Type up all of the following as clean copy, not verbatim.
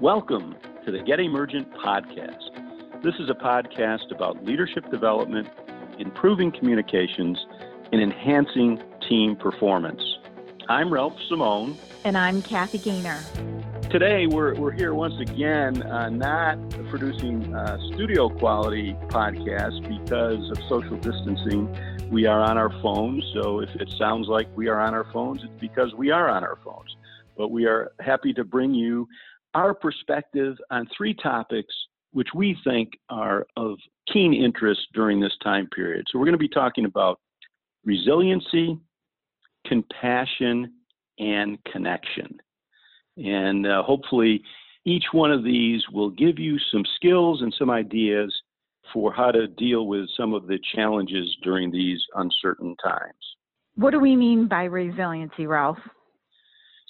Welcome to the Get Emergent Podcast. This is a podcast about leadership development, improving communications, and enhancing team performance. I'm Ralph Simone. And I'm Kathy Gaynor. Today, we're here once again, not producing studio quality podcasts because of social distancing. We are on our phones, so if it sounds like we are on our phones, it's because we are on our phones. But we are happy to bring you our perspective on three topics which we think are of keen interest during this time period. So we're going to be talking about resiliency, compassion, and connection. And hopefully each one of these will give you some skills and some ideas for how to deal with some of the challenges during these uncertain times. What do we mean by resiliency, Ralph?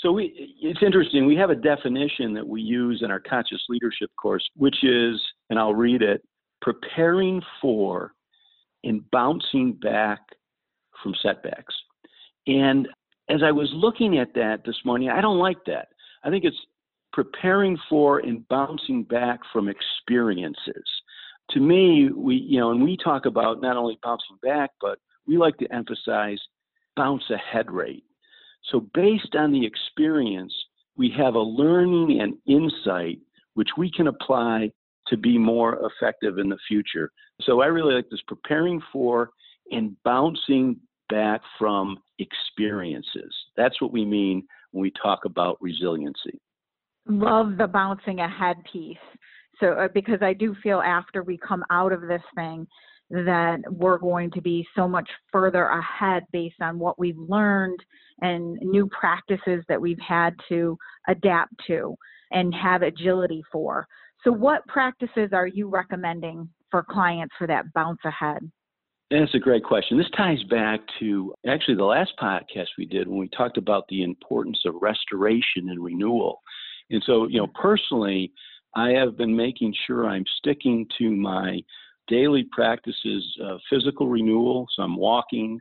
So it's interesting. We have a definition that we use in our conscious leadership course, which is, and I'll read it, preparing for and bouncing back from setbacks. And as I was looking at that this morning, I don't like that. I think it's preparing for and bouncing back from experiences. To me, and we talk about not only bouncing back, but we like to emphasize bounce ahead rate. So based on the experience, we have a learning and insight which we can apply to be more effective in the future. So I really like this preparing for and bouncing back from experiences. That's what we mean when we talk about resiliency. Love the bouncing ahead piece. So because I do feel after we come out of this thing that we're going to be so much further ahead based on what we've learned and new practices that we've had to adapt to and have agility for. So what practices are you recommending for clients for that bounce ahead? That's a great question. This ties back to actually the last podcast we did when we talked about the importance of restoration and renewal. And so, personally, I have been making sure I'm sticking to my daily practices of physical renewal. So I'm walking,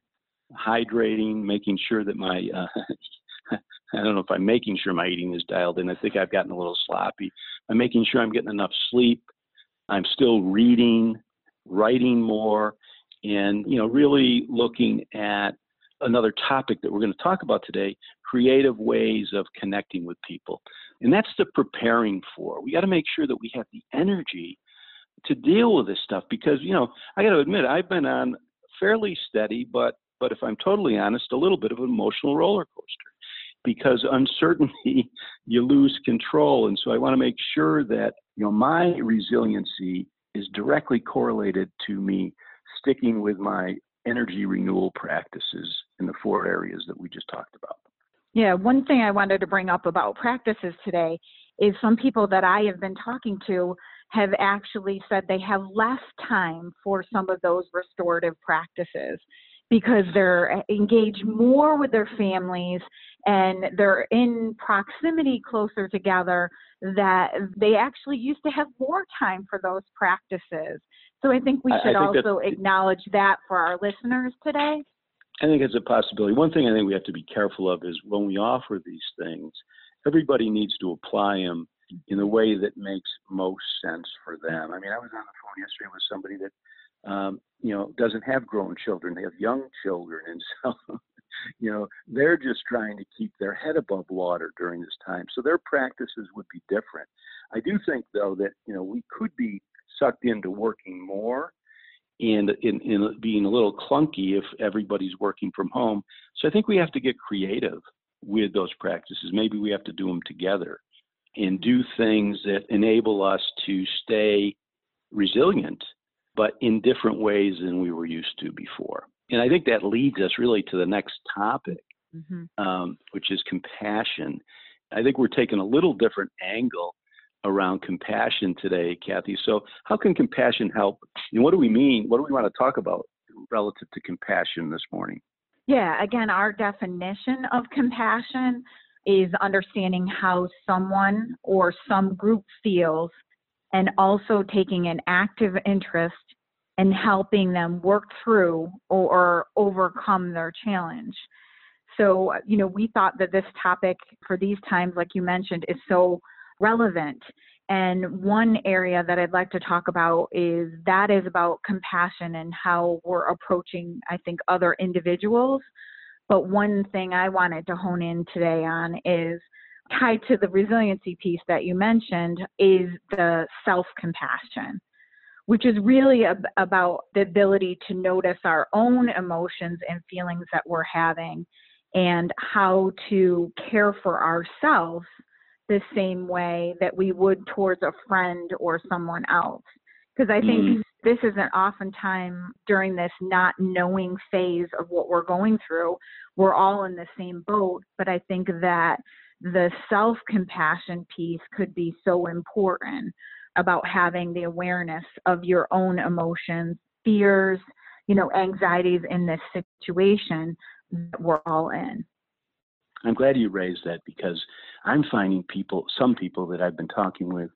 hydrating, making sure that my, I don't know if I'm making sure my eating is dialed in. I think I've gotten a little sloppy. I'm making sure I'm getting enough sleep. I'm still reading, writing more, and, really looking at another topic that we're going to talk about today, creative ways of connecting with people. And that's the preparing for. We got to make sure that we have the energy to deal with this stuff because, I got to admit, I've been on fairly steady, but if I'm totally honest, a little bit of an emotional roller coaster because uncertainty, you lose control. And so I want to make sure that, my resiliency is directly correlated to me sticking with my energy renewal practices in the four areas that we just talked about. Yeah, one thing I wanted to bring up about practices today is some people that I have been talking to have actually said they have less time for some of those restorative practices because they're engaged more with their families and they're in proximity closer together that they actually used to have more time for those practices. So I think we should also acknowledge that for our listeners today. I think it's a possibility. One thing I think we have to be careful of is when we offer these things, everybody needs to apply them in a way that makes most sense for them. I mean, I was on the phone yesterday with somebody that, doesn't have grown children. They have young children. And so, they're just trying to keep their head above water during this time. So their practices would be different. I do think, though, that, we could be sucked into working more and in being a little clunky if everybody's working from home. So I think we have to get creative with those practices. Maybe we have to do them together and do things that enable us to stay resilient, but in different ways than we were used to before. And I think that leads us really to the next topic, which is compassion. I think we're taking a little different angle around compassion today, Kathy. So how can compassion help? And what do we mean? What do we want to talk about relative to compassion this morning? Yeah, again, our definition of compassion is understanding how someone or some group feels and also taking an active interest in helping them work through or overcome their challenge. So, we thought that this topic for these times, like you mentioned, is so relevant. And one area that I'd like to talk about is about compassion and how we're approaching, I think, other individuals. But one thing I wanted to hone in today on is tied to the resiliency piece that you mentioned is the self-compassion, which is really about the ability to notice our own emotions and feelings that we're having and how to care for ourselves the same way that we would towards a friend or someone else. Because I think this is an oftentimes during this not knowing phase of what we're going through, we're all in the same boat. But I think that the self-compassion piece could be so important about having the awareness of your own emotions, fears, anxieties in this situation that we're all in. I'm glad you raised that, because I'm finding some people that I've been talking with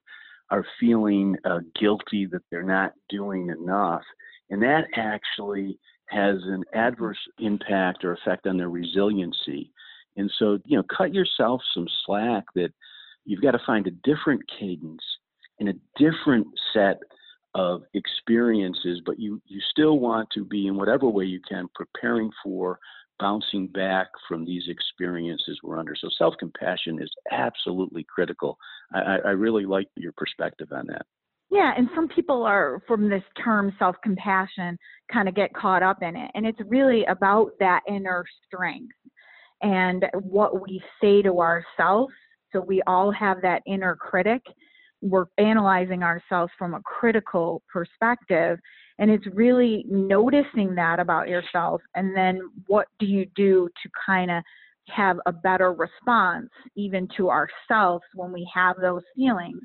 are feeling guilty that they're not doing enough. And that actually has an adverse impact or effect on their resiliency. And so, cut yourself some slack, that you've got to find a different cadence and a different set of experiences, but you still want to be, in whatever way you can, preparing for bouncing back from these experiences we're under. So self-compassion is absolutely critical. I really like your perspective on that. Yeah, and some people are, from this term self-compassion, kind of get caught up in it. And it's really about that inner strength and what we say to ourselves. So we all have that inner critic. We're analyzing ourselves from a critical perspective. And it's really noticing that about yourself. And then what do you do to kind of have a better response even to ourselves when we have those feelings?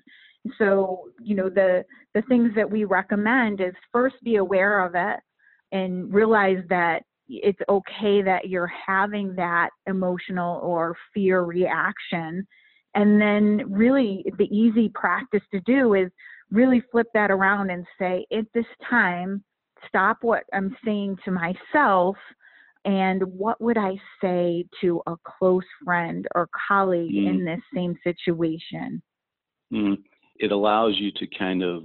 So, the things that we recommend is first be aware of it and realize that it's okay that you're having that emotional or fear reaction. And then really the easy practice to do is really flip that around and say, at this time, stop what I'm saying to myself, and what would I say to a close friend or colleague in this same situation? It allows you to kind of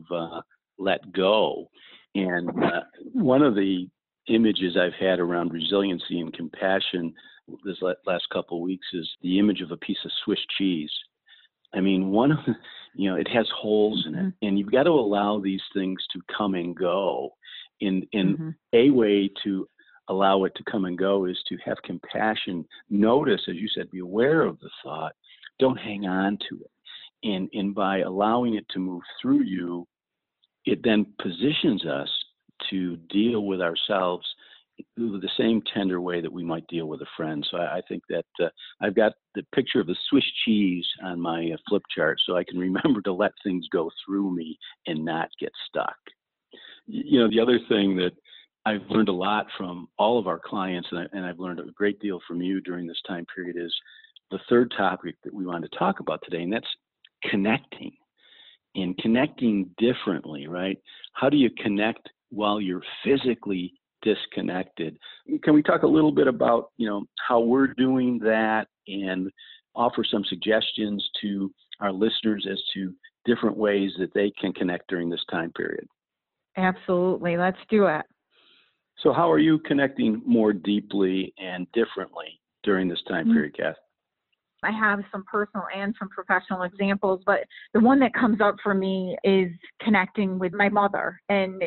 let go. And one of the images I've had around resiliency and compassion this last couple of weeks is the image of a piece of Swiss cheese. I mean, it has holes in it, and you've got to allow these things to come and go. And a way to allow it to come and go is to have compassion. Notice, as you said, be aware of the thought. Don't hang on to it. And by allowing it to move through you, it then positions us to deal with ourselves the same tender way that we might deal with a friend. So I think that I've got the picture of the Swiss cheese on my flip chart, so I can remember to let things go through me and not get stuck. The other thing that I've learned a lot from all of our clients, and I've learned a great deal from you during this time period, is the third topic that we want to talk about today, and that's connecting. And connecting differently, right? How do you connect while you're physically disconnected? Can we talk a little bit about, how we're doing that, and offer some suggestions to our listeners as to different ways that they can connect during this time period? Absolutely. Let's do it. So how are you connecting more deeply and differently during this time period, Kath? I have some personal and some professional examples, but the one that comes up for me is connecting with my mother, and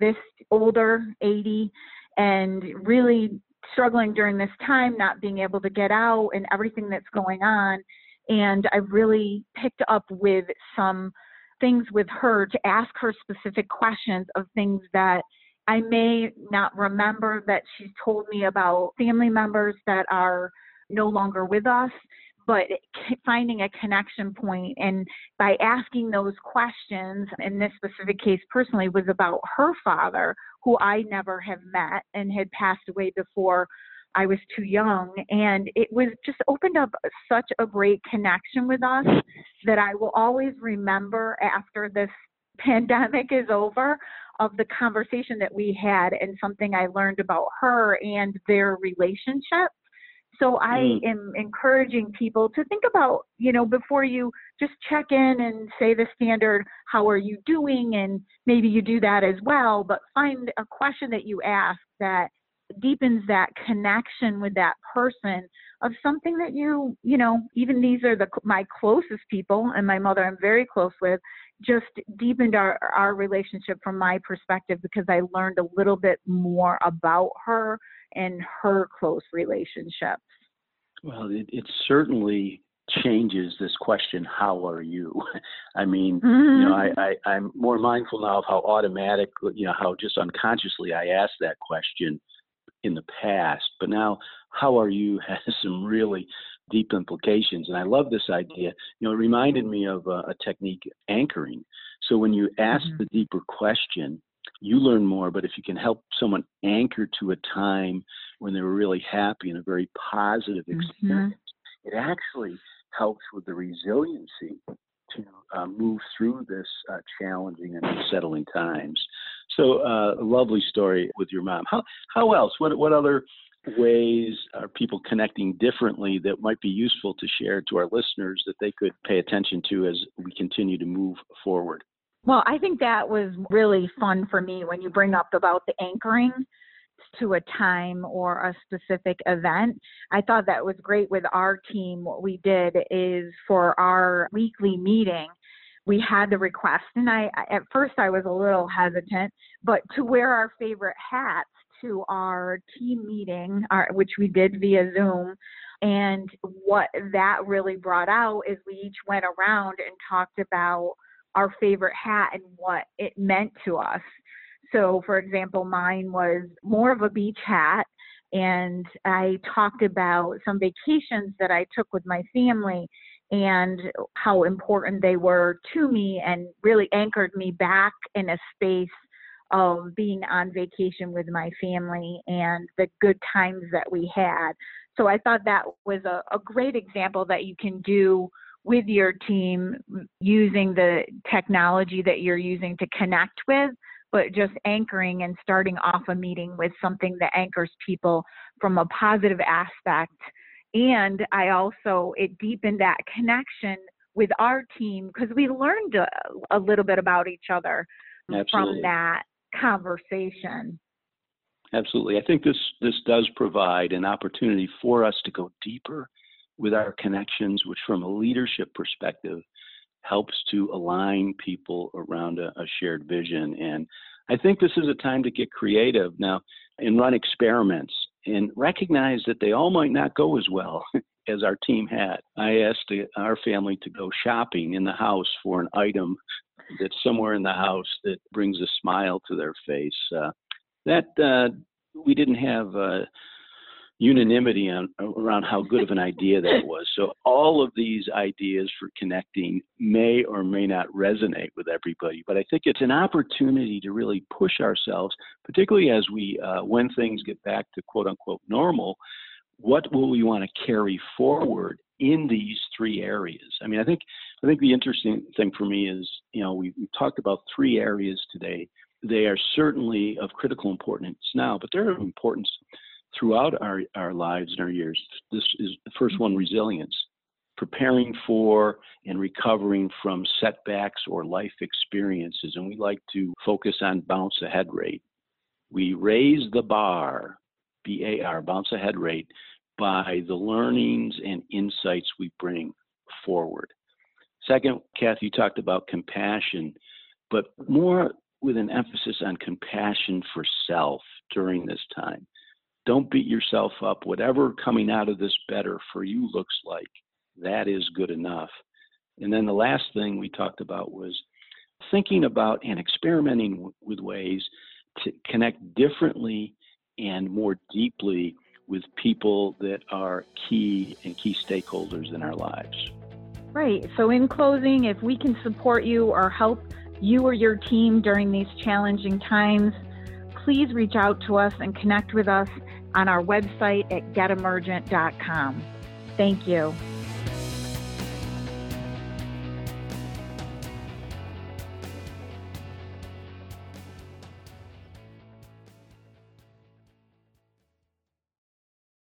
this older 80 and really struggling during this time, not being able to get out and everything that's going on. And I really picked up with some things with her to ask her specific questions of things that I may not remember that she's told me about family members that are no longer with us. But finding a connection point, and by asking those questions, in this specific case personally, was about her father, who I never have met and had passed away before I was too young. And it was just opened up such a great connection with us that I will always remember after this pandemic is over, of the conversation that we had and something I learned about her and their relationship. So I am encouraging people to think about, you know, before you just check in and say the standard, how are you doing? And maybe you do that as well, but find a question that you ask that deepens that connection with that person of something that you know, even these are my closest people, and my mother I'm very close with, just deepened our relationship from my perspective, because I learned a little bit more about her and her close relationships. Well, it certainly changes this question, how are you? I mean, you know, I'm more mindful now of how automatic, you know, how just unconsciously I ask that question in the past, but now how are you has some really deep implications. And I love this idea. You know, it reminded me of a technique, anchoring. So when you ask the deeper question, you learn more, but if you can help someone anchor to a time when they were really happy and a very positive experience, it actually helps with the resiliency to move through this challenging and unsettling times. So a lovely story with your mom. How else? What other ways are people connecting differently that might be useful to share to our listeners that they could pay attention to as we continue to move forward? Well, I think that was really fun for me when you bring up about the anchoring to a time or a specific event. I thought that was great with our team. What we did is for our weekly meeting, we had the request, and at first I was a little hesitant, but to wear our favorite hats to our team meeting, which we did via Zoom. And what that really brought out is we each went around and talked about our favorite hat and what it meant to us. So, for example, mine was more of a beach hat, and I talked about some vacations that I took with my family and how important they were to me and really anchored me back in a space of being on vacation with my family and the good times that we had. So I thought that was a great example that you can do with your team using the technology that you're using to connect with, but just anchoring and starting off a meeting with something that anchors people from a positive aspect. And I also, it deepened that connection with our team because we learned a little bit about each other from that conversation. Absolutely. I think this does provide an opportunity for us to go deeper with our connections, which from a leadership perspective helps to align people around a shared vision. And I think this is a time to get creative now and run experiments and recognize that they all might not go as well as our team had. I asked our family to go shopping in the house for an item that's somewhere in the house that brings a smile to their face. We didn't have unanimity around how good of an idea that was. So all of these ideas for connecting may or may not resonate with everybody, but I think it's an opportunity to really push ourselves, particularly as we, when things get back to quote unquote normal, what will we want to carry forward in these three areas? I mean, I think the interesting thing for me is, you know, we've talked about three areas today. They are certainly of critical importance now, but they're of importance throughout our lives and our years. This is the first one, resilience, preparing for and recovering from setbacks or life experiences. And we like to focus on bounce ahead rate. We raise the bar, BAR, bounce ahead rate, by the learnings and insights we bring forward. Second, Kathy, you talked about compassion, but more with an emphasis on compassion for self during this time. Don't beat yourself up. Whatever coming out of this better for you looks like, that is good enough. And then the last thing we talked about was thinking about and experimenting with ways to connect differently and more deeply with people that are key stakeholders in our lives. Right. So in closing, if we can support you or help you or your team during these challenging times, please reach out to us and connect with us on our website at getemergent.com. Thank you.